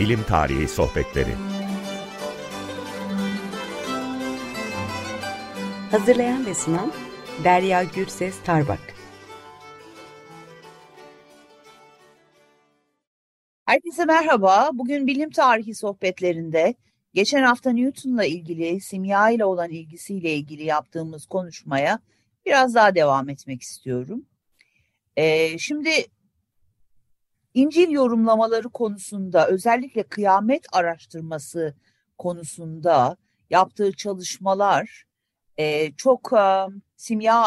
Bilim Tarihi Sohbetleri. Hazırlayan ve sunan Derya Gürses Tarbak. Herkese merhaba. Bugün Bilim Tarihi Sohbetlerinde geçen hafta Newton'la ilgili, simya ile olan ilgisiyle ilgili yaptığımız konuşmaya biraz daha devam etmek istiyorum. Şimdi İncil yorumlamaları konusunda, özellikle kıyamet araştırması konusunda yaptığı çalışmalar çok simya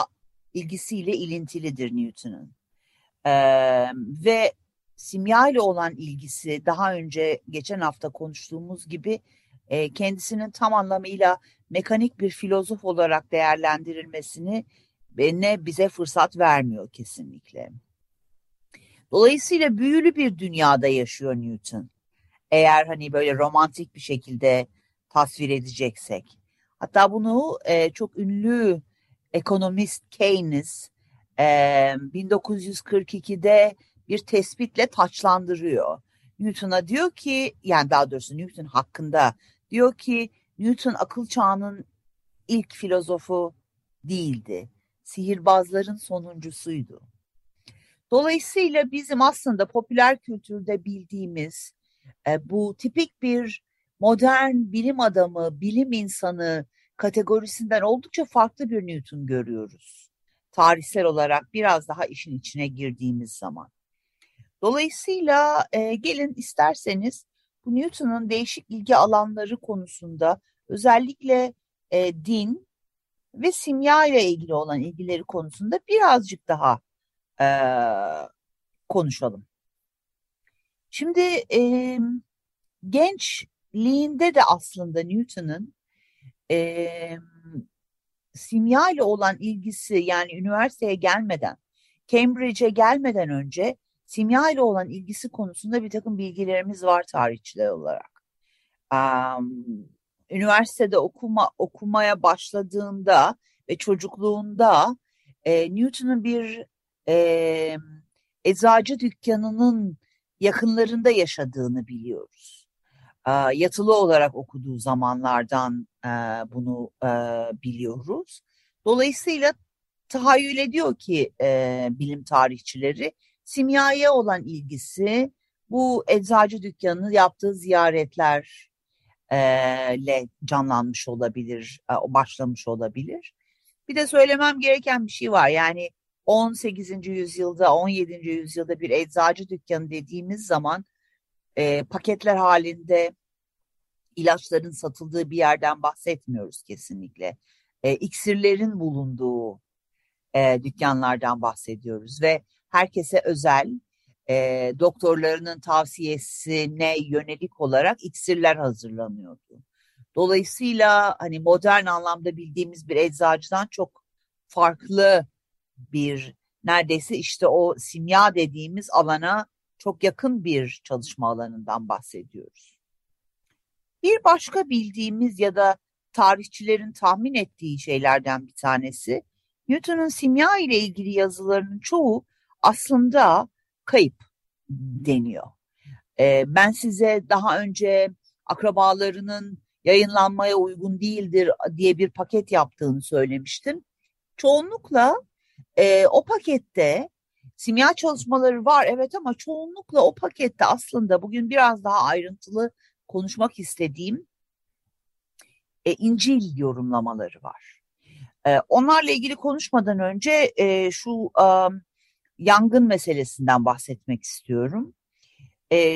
ilgisiyle ilintilidir Newton'un. Ve simya ile olan ilgisi, daha önce geçen hafta konuştuğumuz gibi, kendisinin tam anlamıyla mekanik bir filozof olarak değerlendirilmesini bize fırsat vermiyor kesinlikle. Dolayısıyla büyülü bir dünyada yaşıyor Newton. Eğer hani böyle romantik bir şekilde tasvir edeceksek. Hatta bunu çok ünlü ekonomist Keynes 1942'de bir tespitle taçlandırıyor. Newton'a diyor ki, yani daha doğrusu Newton hakkında diyor ki, Newton akıl çağının ilk filozofu değildi. Sihirbazların sonuncusuydu. Dolayısıyla bizim aslında popüler kültürde bildiğimiz bu tipik bir modern bilim adamı, bilim insanı kategorisinden oldukça farklı bir Newton görüyoruz. Tarihsel olarak biraz daha işin içine girdiğimiz zaman. Dolayısıyla gelin isterseniz bu Newton'un değişik ilgi alanları konusunda, özellikle din ve simya ile ilgili olan ilgileri konusunda birazcık daha konuşalım. Şimdi gençliğinde de aslında Newton'un simya ile olan ilgisi, yani üniversiteye gelmeden, Cambridge'e gelmeden önce simya ile olan ilgisi konusunda bir takım bilgilerimiz var tarihçiler olarak. Üniversitede okumaya başladığında ve çocukluğunda Newton'un bir eczacı dükkanının yakınlarında yaşadığını biliyoruz. Yatılı olarak okuduğu zamanlardan bunu biliyoruz. Dolayısıyla tahayyül ediyor ki bilim tarihçileri, simyaya olan ilgisi bu eczacı dükkanını yaptığı ziyaretlerle canlanmış olabilir, başlamış olabilir. Bir de söylemem gereken bir şey var. Yani 18. yüzyılda, 17. yüzyılda bir eczacı dükkanı dediğimiz zaman paketler halinde ilaçların satıldığı bir yerden bahsetmiyoruz kesinlikle. İksirlerin bulunduğu dükkanlardan bahsediyoruz ve herkese özel, doktorlarının tavsiyesine yönelik olarak iksirler hazırlanıyordu. Dolayısıyla hani modern anlamda bildiğimiz bir eczacıdan çok farklı bir, neredeyse işte o simya dediğimiz alana çok yakın bir çalışma alanından bahsediyoruz. Bir başka bildiğimiz ya da tarihçilerin tahmin ettiği şeylerden bir tanesi, Newton'un simya ile ilgili yazılarının çoğu aslında kayıp deniyor. Ben size daha önce akrabalarının yayınlanmaya uygun değildir diye bir paket yaptığını söylemiştim. Çoğunlukla o pakette simya çalışmaları var, evet, ama çoğunlukla o pakette aslında bugün biraz daha ayrıntılı konuşmak istediğim İncil yorumlamaları var. Onlarla ilgili konuşmadan önce şu yangın meselesinden bahsetmek istiyorum.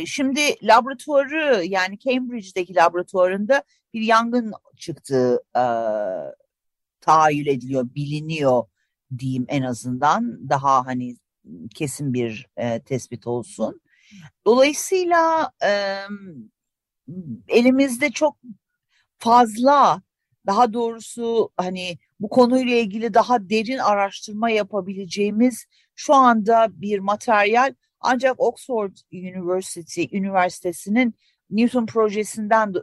Şimdi laboratuvarı, yani Cambridge'deki laboratuvarında bir yangın çıktığı tahayyül ediliyor, biliniyor diyeyim, en azından daha hani kesin bir tespit olsun. Dolayısıyla elimizde çok fazla, daha doğrusu hani bu konuyla ilgili daha derin araştırma yapabileceğimiz şu anda bir materyal ancak Oxford Üniversitesi'nin Newton projesinden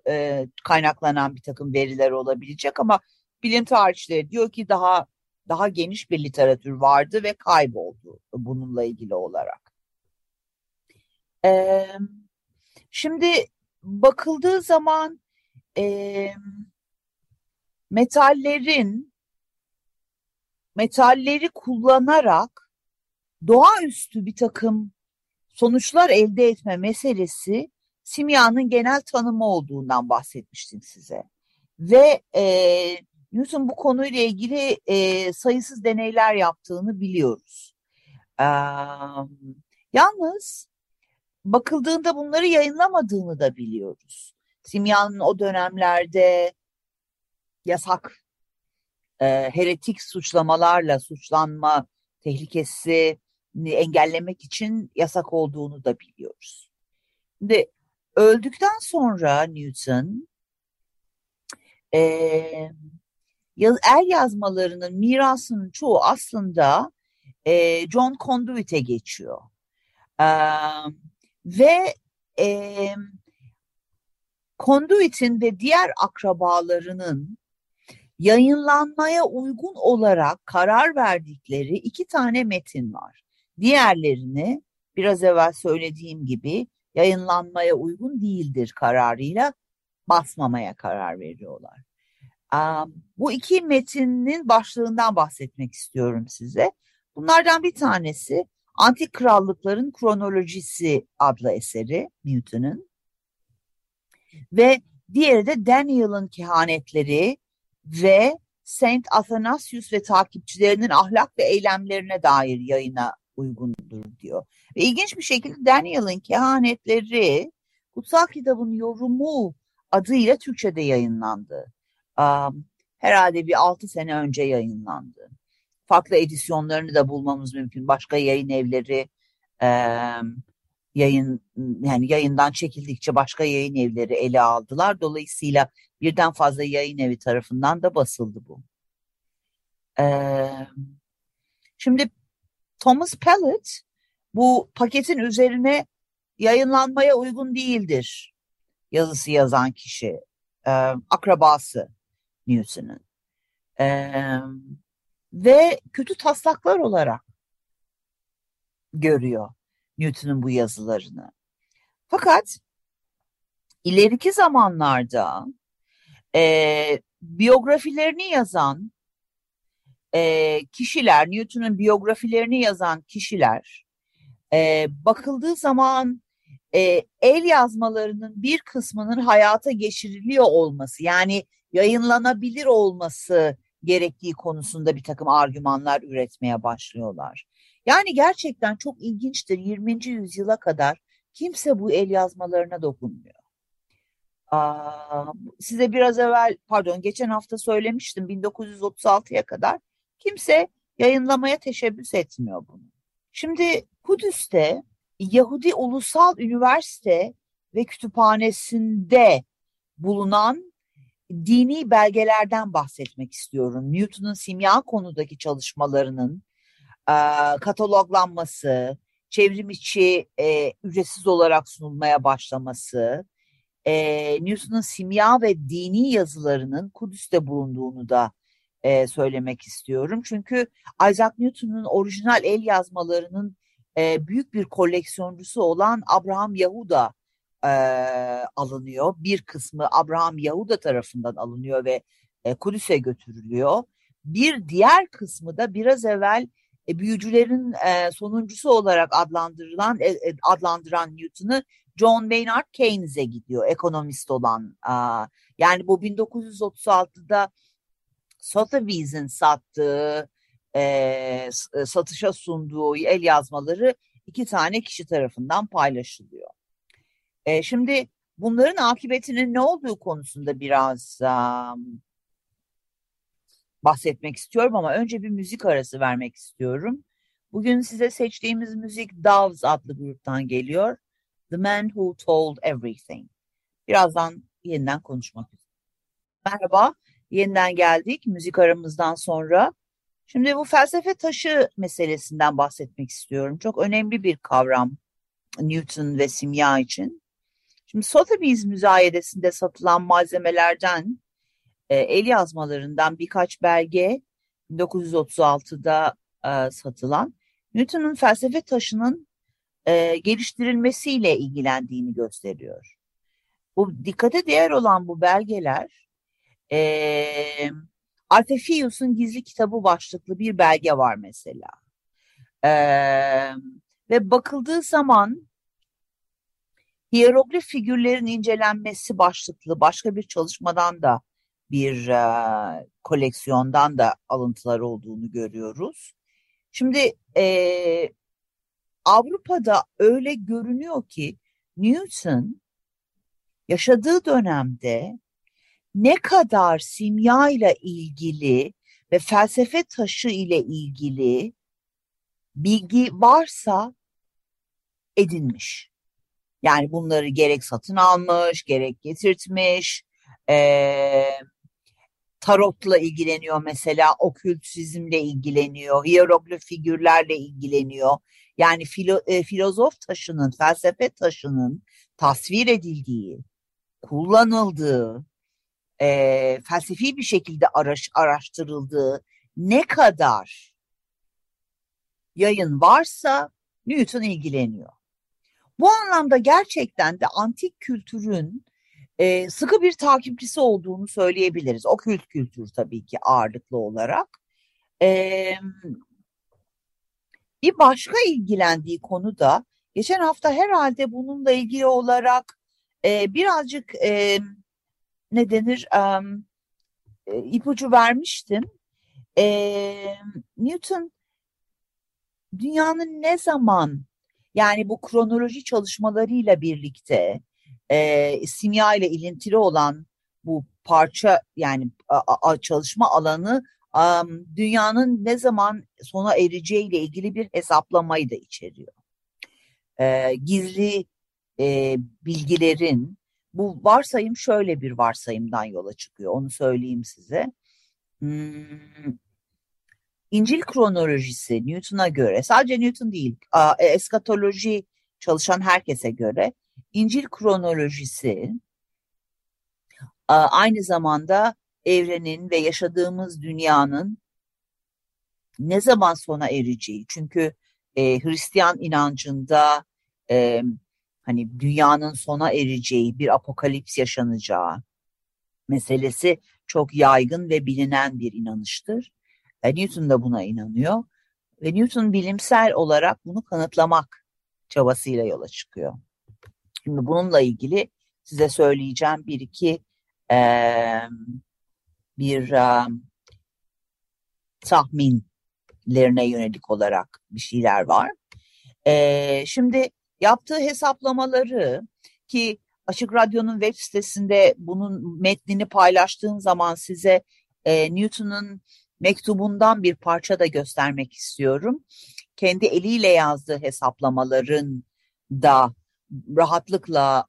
kaynaklanan bir takım veriler olabilecek, ama bilim tarihçileri diyor ki daha geniş bir literatür vardı ve kayboldu bununla ilgili olarak. Şimdi bakıldığı zaman metalleri kullanarak doğaüstü bir takım sonuçlar elde etme meselesi simyanın genel tanımı olduğundan bahsetmiştim size. Ve Newton bu konuyla ilgili sayısız deneyler yaptığını biliyoruz. Yalnız bakıldığında bunları yayınlamadığını da biliyoruz. Simyanın o dönemlerde yasak, heretik suçlamalarla suçlanma tehlikesini engellemek için yasak olduğunu da biliyoruz. Şimdi öldükten sonra Newton el yazmalarının mirasının çoğu aslında John Conduit'e geçiyor. Ve Conduit'in ve diğer akrabalarının yayınlanmaya uygun olarak karar verdikleri 2 tane metin var. Diğerlerini biraz evvel söylediğim gibi yayınlanmaya uygun değildir kararıyla basmamaya karar veriyorlar. Bu 2 metinin başlığından bahsetmek istiyorum size. Bunlardan bir tanesi Antik Krallıkların Kronolojisi adlı eseri Newton'un ve diğeri de Daniel'ın Kehanetleri ve Saint Athanasius ve takipçilerinin ahlak ve eylemlerine dair yayına uygundur diyor. Ve ilginç bir şekilde Daniel'ın Kehanetleri Kutsal Kitabın Yorumu adıyla Türkçe'de yayınlandı. Herhalde bir 6 sene önce yayınlandı. Farklı edisyonlarını da bulmamız mümkün. Başka yayın evleri yayından çekildikçe başka yayın evleri ele aldılar. Dolayısıyla birden fazla yayın evi tarafından da basıldı bu. Şimdi Thomas Pellet bu paketin üzerine yayınlanmaya uygun değildir yazısı yazan kişi, akrabası Newton'un. Ve kötü taslaklar olarak görüyor Newton'un bu yazılarını. Fakat ileriki zamanlarda biyografilerini yazan kişiler, Newton'un biyografilerini yazan kişiler bakıldığı zaman el yazmalarının bir kısmının hayata geçiriliyor olması, yani yayınlanabilir olması gerektiği konusunda bir takım argümanlar üretmeye başlıyorlar. Yani gerçekten çok ilginçtir. 20. yüzyıla kadar kimse bu el yazmalarına dokunmuyor. Size biraz evvel, geçen hafta söylemiştim, 1936'ya kadar kimse yayınlamaya teşebbüs etmiyor bunu. Şimdi Kudüs'te Yahudi Ulusal Üniversite ve Kütüphanesi'nde bulunan dini belgelerden bahsetmek istiyorum. Newton'un simya konudaki çalışmalarının kataloglanması, çevrim içi ücretsiz olarak sunulmaya başlaması, Newton'un simya ve dini yazılarının Kudüs'te bulunduğunu da söylemek istiyorum. Çünkü Isaac Newton'un orijinal el yazmalarının büyük bir koleksiyoncusu olan Abraham Yahuda alınıyor. Bir kısmı Abraham Yahuda tarafından alınıyor ve Kudüs'e götürülüyor. Bir diğer kısmı da biraz evvel büyücülerin sonuncusu olarak adlandıran Newton'u John Maynard Keynes'e gidiyor, ekonomist olan. Yani bu 1936'da Sotheby's'in sattığı, satışa sunduğu el yazmaları 2 tane kişi tarafından paylaşılıyor. Şimdi bunların akıbetinin ne olduğu konusunda biraz bahsetmek istiyorum ama önce bir müzik arası vermek istiyorum. Bugün size seçtiğimiz müzik Doves adlı gruptan geliyor. The Man Who Told Everything. Birazdan yeniden konuşmak üzere. Merhaba, yeniden geldik müzik aramızdan sonra. Şimdi bu felsefe taşı meselesinden bahsetmek istiyorum. Çok önemli bir kavram Newton ve simya için. Şimdi Sotheby's müzayedesinde satılan malzemelerden, el yazmalarından birkaç belge 1936'da satılan Newton'un felsefe taşının geliştirilmesiyle ilgilendiğini gösteriyor. Bu dikkate değer olan bu belgeler, Alfefius'un Gizli Kitabı başlıklı bir belge var mesela. Ve bakıldığı zaman hiyeroglif figürlerin incelenmesi başlıklı başka bir çalışmadan da, bir koleksiyondan da alıntılar olduğunu görüyoruz. Şimdi Avrupa'da öyle görünüyor ki Newton yaşadığı dönemde ne kadar simya ile ilgili ve felsefe taşı ile ilgili bilgi varsa edinmiş. Yani bunları gerek satın almış, gerek getirtmiş. Tarotla ilgileniyor mesela, okültizmle ilgileniyor, hiyeroglif figürlerle ilgileniyor. Yani filozof taşının, felsefe taşının tasvir edildiği, kullanıldığı, felsefi bir şekilde araştırıldığı ne kadar yayın varsa Newton ilgileniyor. Bu anlamda gerçekten de antik kültürün sıkı bir takipçisi olduğunu söyleyebiliriz. Okült kültür tabii ki ağırlıklı olarak. Bir başka ilgilendiği konu da, geçen hafta herhalde bununla ilgili olarak birazcık ipucu vermiştim. Newton dünyanın ne zaman, yani bu kronoloji çalışmalarıyla birlikte simya ile ilintili olan bu parça, yani çalışma alanı, dünyanın ne zaman sona ereceğiyle ilgili bir hesaplamayı da içeriyor. Gizli bilgilerin, bu varsayım şöyle bir varsayımdan yola çıkıyor, onu söyleyeyim size. İncil kronolojisi Newton'a göre, sadece Newton değil, eskatoloji çalışan herkese göre, İncil kronolojisi aynı zamanda evrenin ve yaşadığımız dünyanın ne zaman sona ereceği. Çünkü Hristiyan inancında hani dünyanın sona ereceği, bir apokalips yaşanacağı meselesi çok yaygın ve bilinen bir inanıştır. Newton da buna inanıyor ve Newton bilimsel olarak bunu kanıtlamak çabasıyla yola çıkıyor. Şimdi bununla ilgili size söyleyeceğim bir iki tahminlerine yönelik olarak bir şeyler var. Şimdi yaptığı hesaplamaları, ki Açık Radyo'nun web sitesinde bunun metnini paylaştığım zaman size Newton'un mektubundan bir parça da göstermek istiyorum. Kendi eliyle yazdığı hesaplamaların da rahatlıkla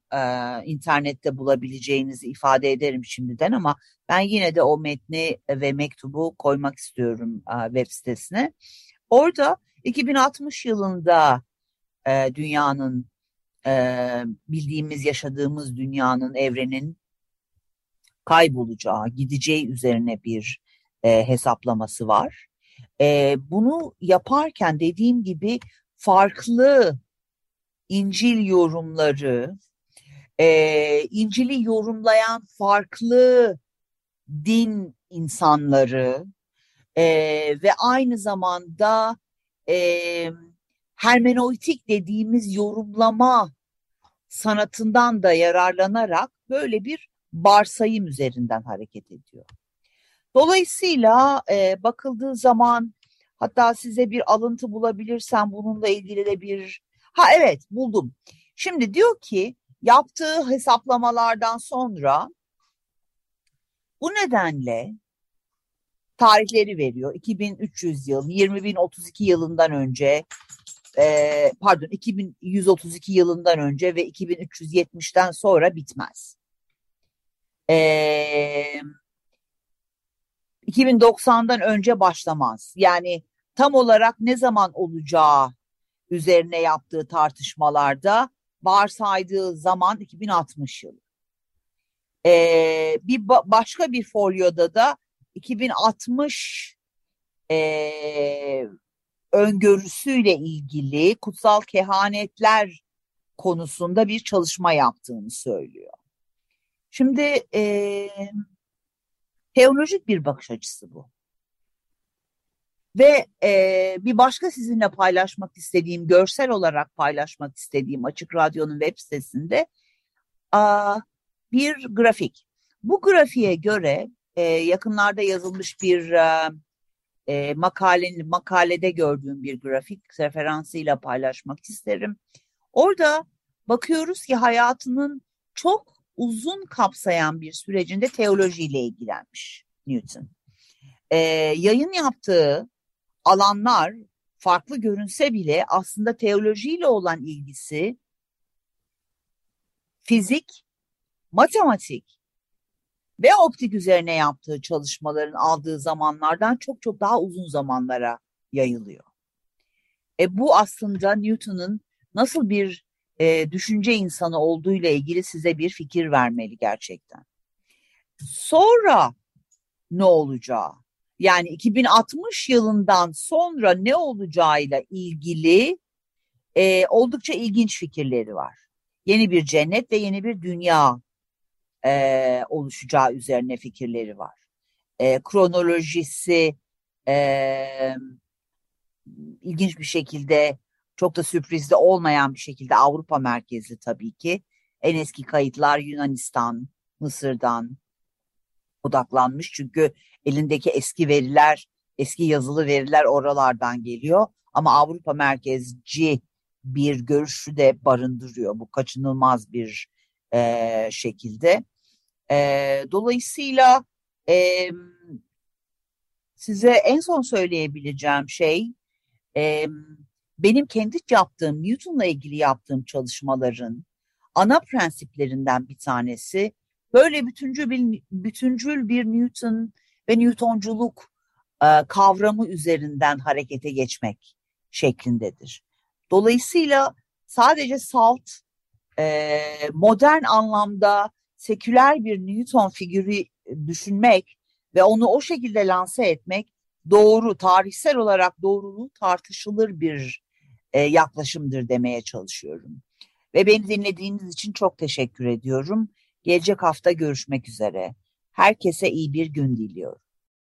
internette bulabileceğinizi ifade ederim şimdiden, ama ben yine de o metni ve mektubu koymak istiyorum web sitesine. Orada 2060 yılında dünyanın, bildiğimiz, yaşadığımız dünyanın, evrenin kaybolacağı, gideceği üzerine bir hesaplaması var. Bunu yaparken dediğim gibi farklı İncil yorumları, İncil'i yorumlayan farklı din insanları ve aynı zamanda hermeneutik dediğimiz yorumlama sanatından da yararlanarak böyle bir varsayım üzerinden hareket ediyor. Dolayısıyla bakıldığı zaman, hatta size bir alıntı bulabilirsem bununla ilgili de bir... evet, buldum. Şimdi diyor ki, yaptığı hesaplamalardan sonra bu nedenle tarihleri veriyor. 2300 yıl, 20.032 yılından önce, 2132 yılından önce ve 2370'ten sonra bitmez. 2090'dan önce başlamaz. Yani tam olarak ne zaman olacağı üzerine yaptığı tartışmalarda varsaydığı zaman 2060 yılı. Başka bir folyoda da 2060 öngörüsüyle ilgili kutsal kehanetler konusunda bir çalışma yaptığını söylüyor. Şimdi teolojik bir bakış açısı bu. Ve bir başka sizinle paylaşmak istediğim, görsel olarak paylaşmak istediğim Açık Radyo'nun web sitesinde bir grafik. Bu grafiğe göre yakınlarda yazılmış bir makalede gördüğüm bir grafik referansıyla paylaşmak isterim. Orada bakıyoruz ki hayatının çok uzun kapsayan bir sürecinde teolojiyle ilgilenmiş Newton. Yayın yaptığı alanlar farklı görünse bile aslında teolojiyle olan ilgisi fizik, matematik ve optik üzerine yaptığı çalışmaların aldığı zamanlardan çok çok daha uzun zamanlara yayılıyor. Bu aslında Newton'un nasıl bir düşünce insanı olduğuyla ilgili size bir fikir vermeli gerçekten. Sonra ne olacağı, yani 2060 yılından sonra ne olacağıyla ilgili oldukça ilginç fikirleri var. Yeni bir cennet ve yeni bir dünya oluşacağı üzerine fikirleri var. Kronolojisi ilginç bir şekilde, çok da sürprizli olmayan bir şekilde Avrupa merkezli tabii ki. En eski kayıtlar Yunanistan, Mısır'dan odaklanmış. Çünkü elindeki eski veriler, eski yazılı veriler oralardan geliyor. Ama Avrupa merkezci bir görüşü de barındırıyor. Bu kaçınılmaz bir şekilde. Dolayısıyla size en son söyleyebileceğim şey, benim kendi yaptığım, Newton'la ilgili yaptığım çalışmaların ana prensiplerinden bir tanesi, böyle bütüncül bir Newton ve Newtonculuk kavramı üzerinden harekete geçmek şeklindedir. Dolayısıyla sadece salt, modern anlamda seküler bir Newton figürü düşünmek ve onu o şekilde lanse etmek doğru, tarihsel olarak doğruluğu tartışılır bir yaklaşımdır demeye çalışıyorum. Ve beni dinlediğiniz için çok teşekkür ediyorum. Gelecek hafta görüşmek üzere. Herkese iyi bir gün diliyorum.